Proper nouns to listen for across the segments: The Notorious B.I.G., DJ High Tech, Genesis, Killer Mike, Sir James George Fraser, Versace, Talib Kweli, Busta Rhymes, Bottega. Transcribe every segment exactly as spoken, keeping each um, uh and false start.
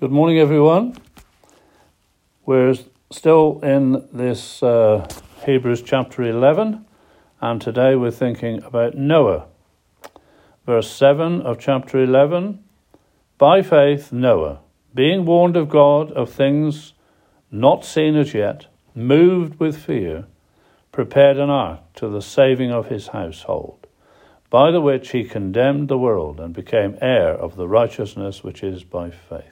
Good morning, everyone. We're still in this uh, Hebrews chapter eleven, and today we're thinking about Noah. Verse seven of chapter eleven, by faith Noah, being warned of God of things not seen as yet, moved with fear, prepared an ark to the saving of his household, by the which he condemned the world and became heir of the righteousness which is by faith.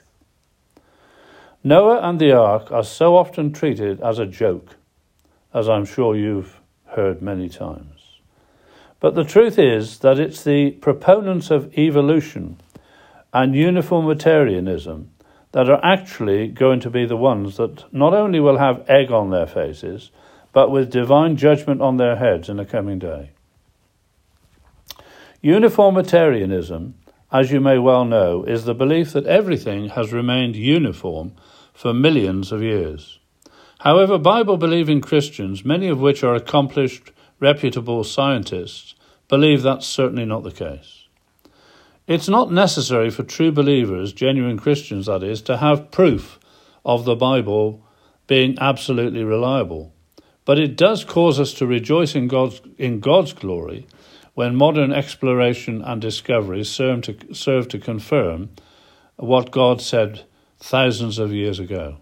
Noah and the ark are so often treated as a joke, as I'm sure you've heard many times. But the truth is that it's the proponents of evolution and uniformitarianism that are actually going to be the ones that not only will have egg on their faces, but with divine judgment on their heads in the coming day. Uniformitarianism, as you may well know, is the belief that everything has remained uniform for millions of years. However, Bible-believing Christians, many of which are accomplished, reputable scientists, believe that's certainly not the case. It's not necessary for true believers, genuine Christians that is, to have proof of the Bible being absolutely reliable. But it does cause us to rejoice in God's, in God's glory when modern exploration and discovery serve to, serve to confirm what God said thousands of years ago.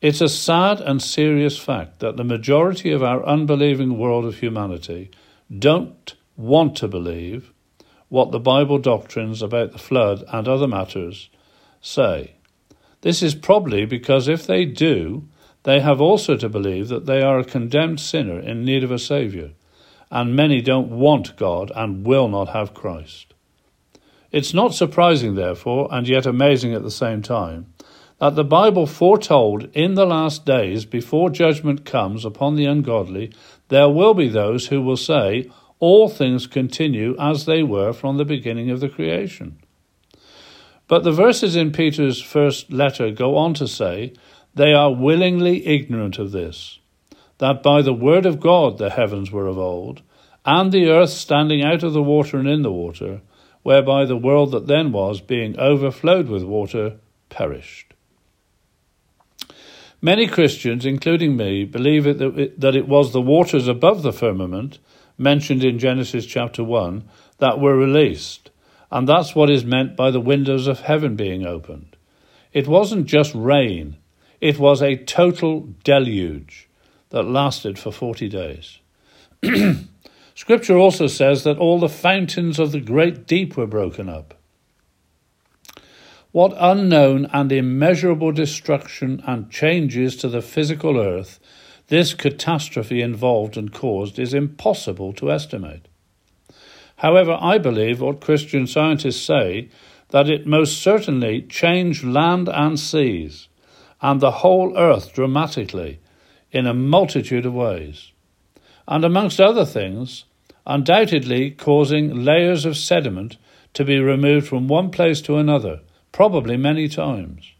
It's a sad and serious fact that the majority of our unbelieving world of humanity don't want to believe what the Bible doctrines about the flood and other matters say. This is probably because if they do, they have also to believe that they are a condemned sinner in need of a saviour, and many don't want God and will not have Christ. It's not surprising, therefore, and yet amazing at the same time, that the Bible foretold in the last days, before judgment comes upon the ungodly, there will be those who will say, all things continue as they were from the beginning of the creation. But the verses in Peter's first letter go on to say, they are willingly ignorant of this, that by the word of God the heavens were of old, and the earth standing out of the water and in the water, whereby the world that then was, being overflowed with water, perished. Many Christians, including me, believe it that, it, that it was the waters above the firmament, mentioned in Genesis chapter one, that were released, and that's what is meant by the windows of heaven being opened. It wasn't just rain, it was a total deluge that lasted for forty days. Scripture also says that all the fountains of the great deep were broken up. What unknown and immeasurable destruction and changes to the physical earth this catastrophe involved and caused is impossible to estimate. However, I believe what Christian scientists say, that it most certainly changed land and seas and the whole earth dramatically, in a multitude of ways, and amongst other things, undoubtedly causing layers of sediment to be removed from one place to another, probably many times.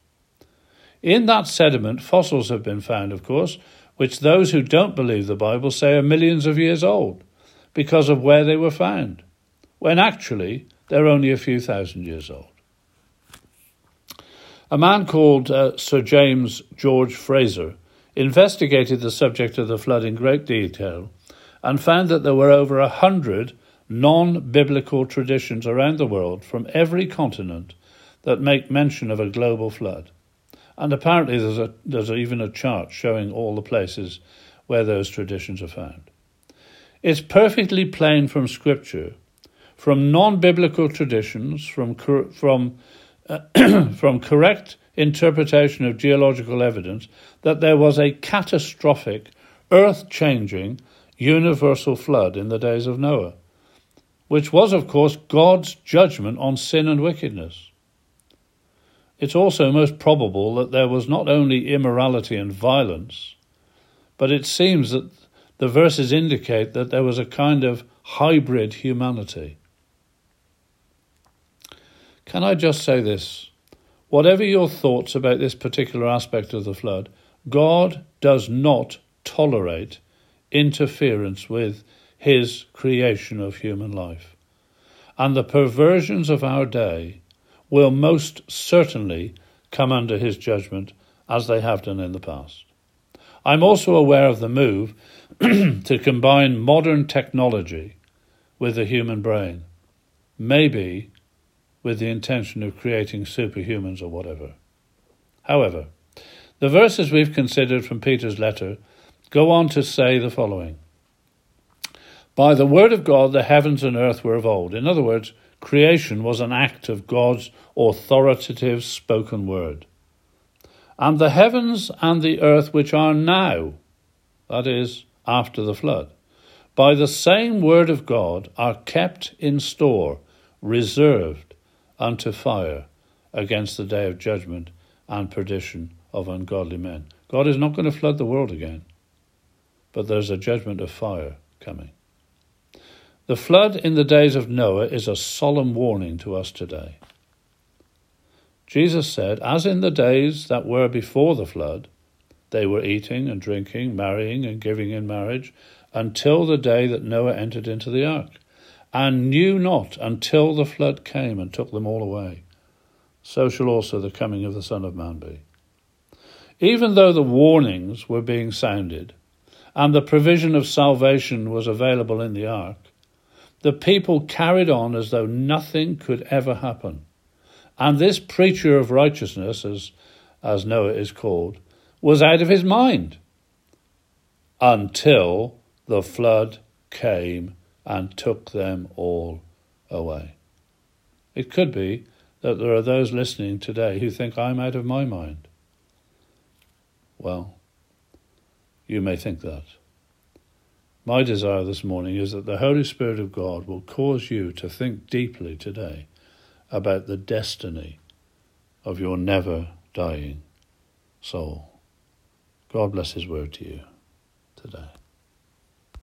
In that sediment, fossils have been found, of course, which those who don't believe the Bible say are millions of years old, because of where they were found, when actually they're only a few thousand years old. A man called uh, Sir James George Fraser investigated the subject of the flood in great detail and found that there were over a hundred non-biblical traditions around the world from every continent that make mention of a global flood. And apparently there's, a, there's even a chart showing all the places where those traditions are found. It's perfectly plain from Scripture, from non-biblical traditions, from from uh, from correct interpretation of geological evidence, that there was a catastrophic, earth-changing, universal flood in the days of Noah, which was, of course, God's judgment on sin and wickedness. It's also most probable that there was not only immorality and violence, but it seems that the verses indicate that there was a kind of hybrid humanity. Can I just say this? Whatever your thoughts about this particular aspect of the flood, God does not tolerate interference with his creation of human life. And the perversions of our day will most certainly come under his judgment, as they have done in the past. I'm also aware of the move to combine modern technology with the human brain, maybe with the intention of creating superhumans or whatever. However, the verses we've considered from Peter's letter go on to say the following. By the word of God, the heavens and earth were of old. In other words, creation was an act of God's authoritative spoken word. And the heavens and the earth which are now, that is, after the flood, by the same word of God are kept in store, reserved unto fire against the day of judgment and perdition of ungodly men. God is not going to flood the world again, but there's a judgment of fire coming. The flood in the days of Noah is a solemn warning to us today. Jesus said, as in the days that were before the flood, they were eating and drinking, marrying and giving in marriage, until the day that Noah entered into the ark, and knew not until the flood came and took them all away. So shall also the coming of the Son of Man be. Even though the warnings were being sounded, and the provision of salvation was available in the ark, the people carried on as though nothing could ever happen. And this preacher of righteousness, as, as Noah is called, was out of his mind until the flood came and took them all away. It could be that there are those listening today who think, I'm out of my mind. Well, you may think that. My desire this morning is that the Holy Spirit of God will cause you to think deeply today about the destiny of your never-dying soul. God bless his word to you today.